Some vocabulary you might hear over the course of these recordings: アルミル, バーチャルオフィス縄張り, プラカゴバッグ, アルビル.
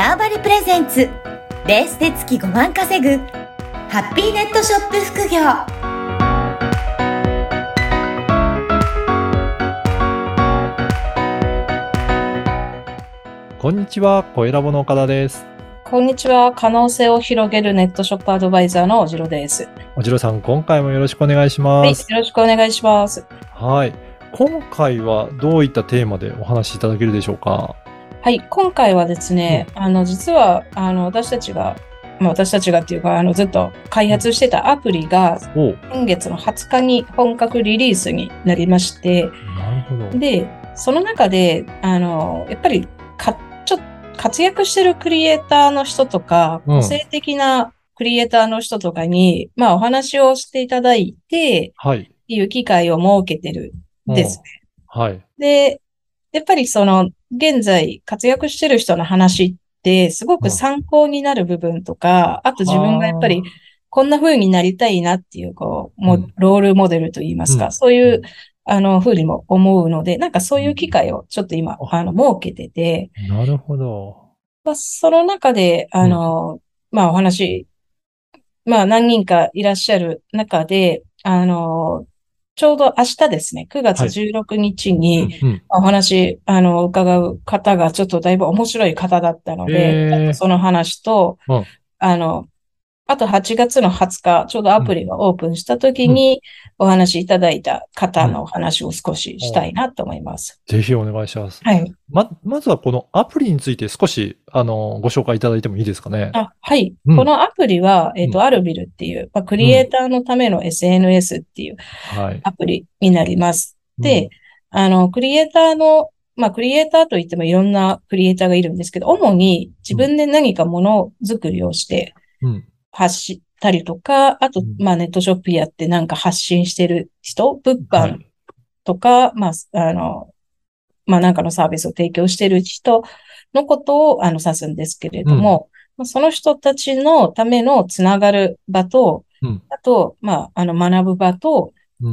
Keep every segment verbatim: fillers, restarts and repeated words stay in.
ターバリプレゼンツベースで月ごまん稼ぐハッピーネットショップ副業。こんにちは、小ラボの岡田です。こんにちは、可能性を広げるネットショップアドバイザーのおじろです。おじろさん、今回もよろしくお願いします。はい、よろしくお願いします。はい、今回はどういったテーマでお話しいただけるでしょうか。はい、今回はですね、うん、あの実はあの私たちがまあ、私たちがっていうかあのずっと開発してたアプリが今月のはつかに本格リリースになりまして、なるほど。でその中であのやっぱりかちょっと活躍してるクリエイターの人とか、うん、個性的なクリエイターの人とかに、まあ、お話をしていただいて、はい、っていう機会を設けてるんですね、はい、でやっぱりその現在活躍してる人の話ってですごく参考になる部分とか、うん、あと自分がやっぱりこんな風になりたいなっていう、こう、うん、ロールモデルといいますか、うん、そういう、うん、あの風にも思うので、なんかそういう機会をちょっと今、うん、あの設けてて、なるほど。まあ、その中であの、うん、まあお話、まあ何人かいらっしゃる中で、あのちょうど明日ですね、くがつじゅうろくにちにお話、はい、うんうん、あの、伺う方がちょっとだいぶ面白い方だったので、えー、その話と、うん、あの、あとはちがつのはつか、ちょうどアプリがオープンした時にお話いただいた方のお話を少ししたいなと思います。うんうんうん、ぜひお願いします。はい。ま、まずはこのアプリについて少し、あの、ご紹介いただいてもいいですかね。あ、はい。うん、このアプリは、えっと、うん、アルビルっていう、まあ、クリエイターのための エスエヌエス っていうアプリになります。うん、で、あの、クリエイターの、まあ、クリエイターといってもいろんなクリエイターがいるんですけど、主に自分で何かものづくりをして発したりとか、あと、まあ、ネットショップやってなんか発信してる人、物販とか、はい、まあ、あの、まあなんかのサービスを提供している人のことをあの指すんですけれども、うん、その人たちのためのつながる場と、うん、あと、まあ、あの学ぶ場と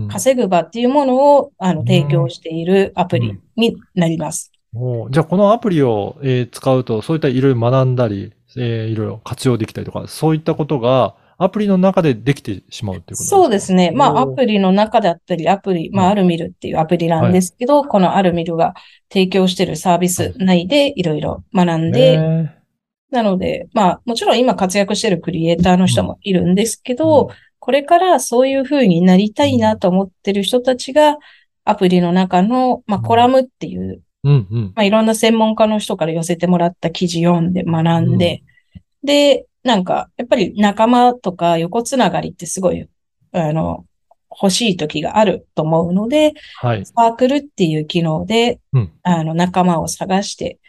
稼ぐ場っていうものをあの提供しているアプリになります。うんうん、じゃあこのアプリを、えー、使うと、そういったいろいろ学んだり、えー、いろいろ活用できたりとか、そういったことがアプリの中でできてしまうということですか。そうですね。まあ、アプリの中だったり、アプリ、まあ、アルミルっていうアプリなんですけど、はい、このアルミルが提供しているサービス内でいろいろ学んで、はい、なので、まあ、もちろん今活躍しているクリエイターの人もいるんですけど、うん、これからそういう風になりたいなと思ってる人たちが、アプリの中の、まあ、コラムっていう、うんうん、まあ、いろんな専門家の人から寄せてもらった記事読んで学んで、うん、で、なんか、やっぱり仲間とか横つながりってすごい、あの、欲しい時があると思うので、はい、サークルっていう機能で、うん、あの、仲間を探して、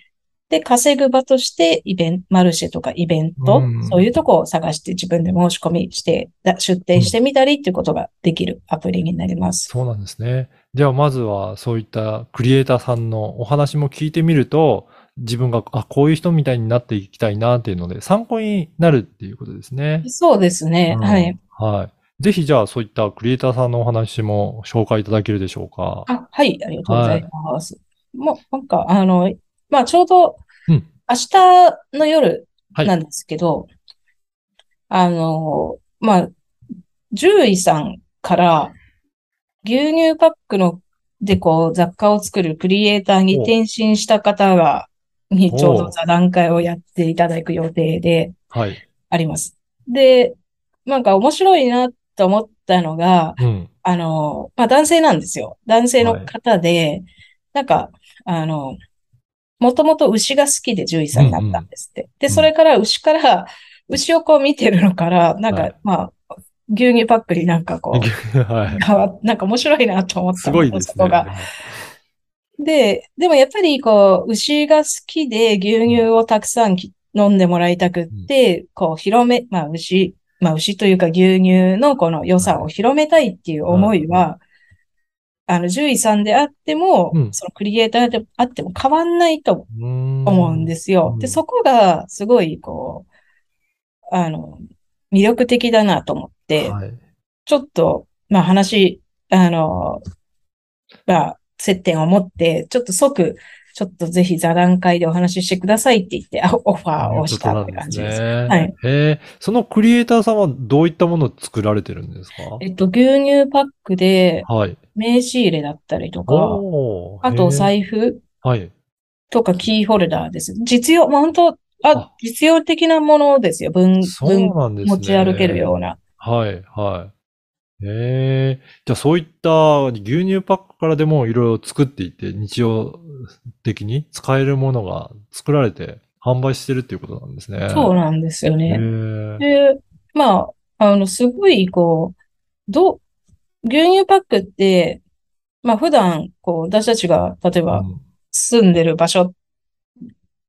で、稼ぐ場として、イベント、マルシェとかイベント、うん、そういうとこを探して自分で申し込みして、出店してみたりっていうことができるアプリになります。うん、そうなんですね。では、まずはそういったクリエイターさんのお話も聞いてみると、自分が、あ、こういう人みたいになっていきたいなっていうので、参考になるっていうことですね。そうですね。うん、はい。はい。ぜひ、じゃあ、そういったクリエイターさんのお話も紹介いただけるでしょうか。あ、はい、ありがとうございます。はい、もう、なんか、あの、まあ、ちょうど、明日の夜なんですけど、うん、はい、あの、まあ、獣医さんから、牛乳パックので、こう、雑貨を作るクリエイターに転身した方が、にちょうど座談会をやっていただく予定であります。はい、で、なんか面白いなと思ったのが、うん、あの、まあ、男性なんですよ。男性の方で、はい、なんか、あの、もともと牛が好きで獣医さんになったんですって。うんうん、で、それから牛から、牛をこう見てるのから、なんか、はい、まあ、牛乳パックになんかこう、はい、なんか面白いなと思った。すごいですね。そこが。で、でもやっぱりこう、牛が好きで牛乳をたくさん飲んでもらいたくって、うん、こう、広め、まあ牛、まあ牛というか牛乳のこの良さを広めたいっていう思いは、うん、あの、獣医さんであっても、うん、そのクリエイターであっても変わんないと思うんですよ。うん、で、そこがすごいこう、あの、魅力的だなと思って、はい、ちょっと、まあ話、あの、まあ、接点を持って、ちょっと即ちょっとぜひ座談会でお話ししてくださいって言って、オファーをしたって感じです。はい。えー、そのクリエイターさんはどういったものを作られてるんですか？えっと、牛乳パックで、名刺入れだったりとか、はい、あとお財布とかキーホルダーです。実用、まあ、本当あ、実用的なものですよ。分、そうなんですね、分持ち歩けるような。はい、はい。ええー、じゃあそういった牛乳パックからでもいろいろ作っていって日常的に使えるものが作られて販売してるっていうことなんですね。そうなんですよね。えー、で、まあ、あの、すごいこう、ど、牛乳パックって、まあ普段、こう、私たちが例えば住んでる場所って、うん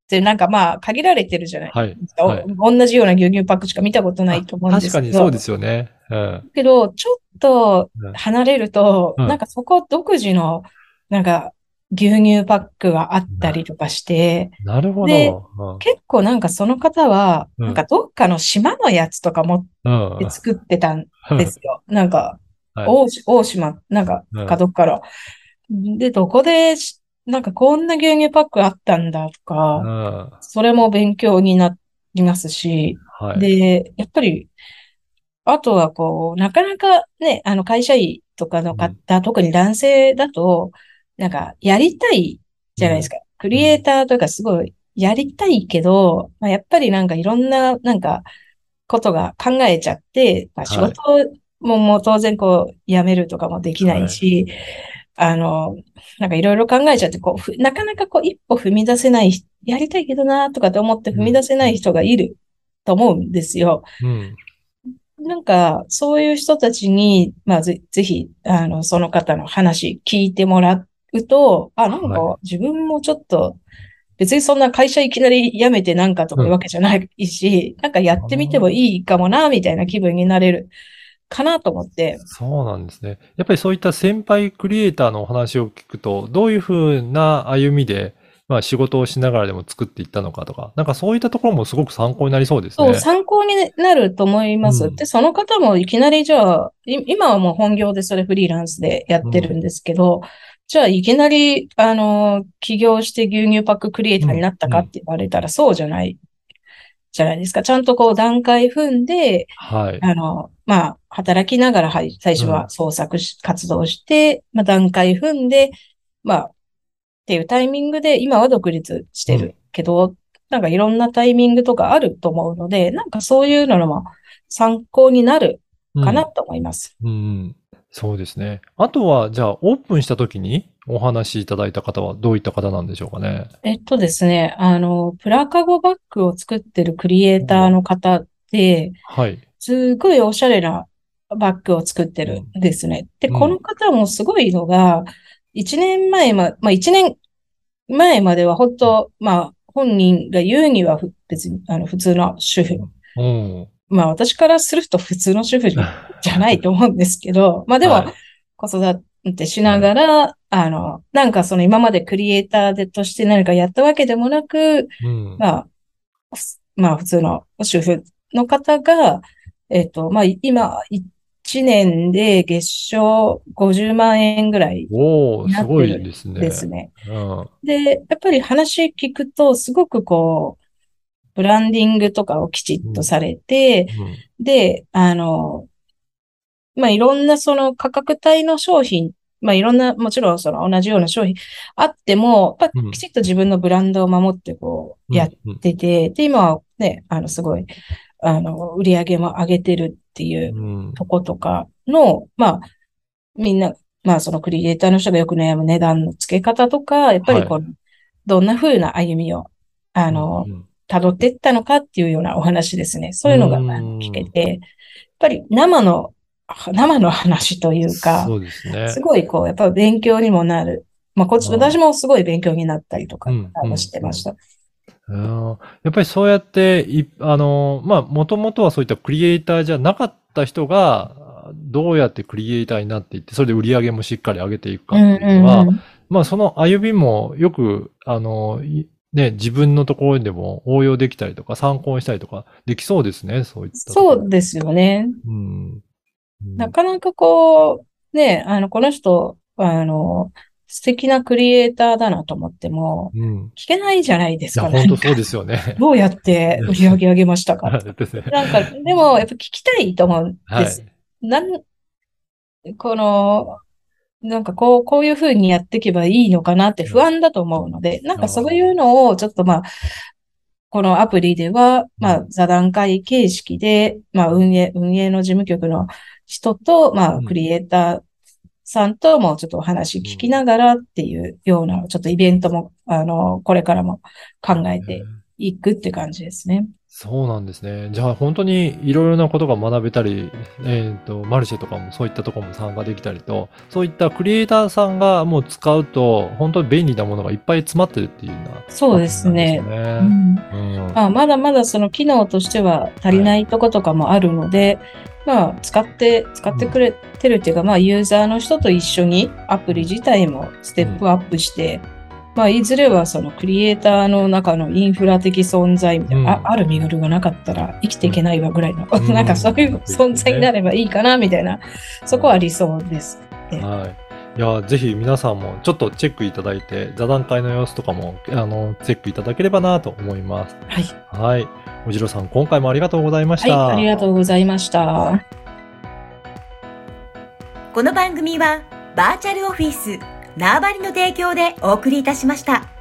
でなんかまあ限られてるじゃないですか、はいはい、同じような牛乳パックしか見たことないと思うんですけど。確かにそうですよね。うん、けど、ちょっと離れると、うん、なんかそこ独自の、なんか牛乳パックがあったりとかして。うん、なるほど。で、うん、結構なんかその方は、なんかどっかの島のやつとか持って作ってたんですよ。うんうん、なんか、はい、大、大島、なんか、かどっから。うん、で、どこで、なんかこんな牛乳パックあったんだとか、うん、それも勉強になりますし、はい、で、やっぱり、あとはこう、なかなかね、あの会社員とかの方、うん、特に男性だと、なんかやりたいじゃないですか。うん、クリエイターとかすごいやりたいけど、まあ、やっぱりなんかいろんな、なんかことが考えちゃって、まあ、仕事ももう当然こう、辞めるとかもできないし、はいはいあの、なんかいろいろ考えちゃって、こう、なかなかこう一歩踏み出せない、やりたいけどなとかと思って踏み出せない人がいると思うんですよ。うん、なんか、そういう人たちに、まあぜ、ぜひ、あの、その方の話聞いてもらうと、あ、なんか自分もちょっと、別にそんな会社いきなり辞めてなんかとかいうわけじゃないし、うん、なんかやってみてもいいかもなみたいな気分になれる。かなと思って。そうなんですね。やっぱりそういった先輩クリエイターのお話を聞くと、どういうふうな歩みで、まあ仕事をしながらでも作っていったのかとか、なんかそういったところもすごく参考になりそうですね。そう、参考になると思います。うん、で、その方もいきなりじゃあ、今はもう本業でそれフリーランスでやってるんですけど、うん、じゃあいきなり、あの、起業して牛乳パッククリエイターになったかって言われたら、うん、そうじゃない。じゃないですか。ちゃんとこう段階踏んで、はい、あの、まあ、働きながら、はい、最初は創作し、うん、活動して、まあ、段階踏んで、まあ、っていうタイミングで、今は独立してるけど、うん、なんかいろんなタイミングとかあると思うので、なんかそういうのも参考になるかなと思います。うん、うん、そうですね。あとは、じゃあ、オープンした時にお話しいただいた方はどういった方なんでしょうかね。えっとですね、あの、プラカゴバッグを作ってるクリエイターの方で、うん、はい。すごいおしゃれなバッグを作ってるんですね。で、この方もすごいのが、いちねんまえま、まあいちねんまえまでは本当、まあ本人が言うには別にあの普通の主婦。うん、まあ私からすると普通の主婦じゃないと思うんですけど、まあでも子育てしながら、はい、あの、なんかその今までクリエイターでとして何かやったわけでもなく、うん、まあ、まあ普通の主婦の方が、えっと、まあ、今、一年で月賞ごじゅうまんえんぐらいになってるんですね。おー、すごいですね。うん、で、やっぱり話聞くと、すごくこう、ブランディングとかをきちっとされて、うんうん、で、あの、まあ、いろんなその価格帯の商品、まあ、いろんな、もちろんその同じような商品あっても、やっぱきちっと自分のブランドを守ってこう、やってて、うんうん、で、今はね、あの、すごい、あの、売り上げも上げてるっていうとことかの、うん、まあ、みんな、まあ、そのクリエイターの人がよく悩む値段の付け方とか、やっぱりこう、はい、どんな風な歩みを、あの、辿っていったのかっていうようなお話ですね。そういうのが聞けて、うん、やっぱり生の、生の話というか、そうですね。すごいこう、やっぱり勉強にもなる。まあ、こっち、私もすごい勉強になったりとか、してました。うんうんうんうん、やっぱりそうやって、いあの、まあ、もともとはそういったクリエイターじゃなかった人が、どうやってクリエイターになっていって、それで売り上げもしっかり上げていくかっていうのは、うんうん、まあ、その歩みもよく、あの、ね、自分のところでも応用できたりとか、参考にしたりとか、できそうですね、そういった。そうですよね。うんうん、なかなかこう、ね、あの、この人、あの、素敵なクリエイターだなと思っても、うん、聞けないじゃないですか。いや、本当そうですよね。どうやって売り上げ上げましたか。なんか、でも、やっぱ聞きたいと思うんです。はい、なん、この、なんかこう、こういう風にやっていけばいいのかなって不安だと思うので、うん、なんかそういうのをちょっとまあ、このアプリでは、まあ、座談会形式で、まあ、運営、運営の事務局の人と、まあ、クリエイターさんともちょっとお話聞きながらっていうような、ちょっとイベントも、あの、これからも考えていくって感じですね。そうなんですね。じゃあ本当にいろいろなことが学べたり、えーと、マルシェとかもそういったところも参加できたりと、そういったクリエイターさんがもう使うと、本当に便利なものがいっぱい詰まってるっていうような。そうですね。ですね、うんうん、まあ、まだまだその機能としては足りないとことかもあるので、はい、まあ使って、使ってくれてるっていうか、うん、まあユーザーの人と一緒にアプリ自体もステップアップして、うん、まあ、いずれはそのクリエイターの中のインフラ的存在みたいな、うん、あ, あるミドルがなかったら生きていけないわぐらいの、うん、なんかそういう存在になればいいかなみたいな、うん、そこは理想です、ね。はい、いや、ぜひ皆さんもちょっとチェックいただいて、座談会の様子とかもあのチェックいただければなと思います。はい。はい。おじろさん、今回もありがとうございました。はい、ありがとうございました。この番組はバーチャルオフィス縄張りの提供でお送りいたしました。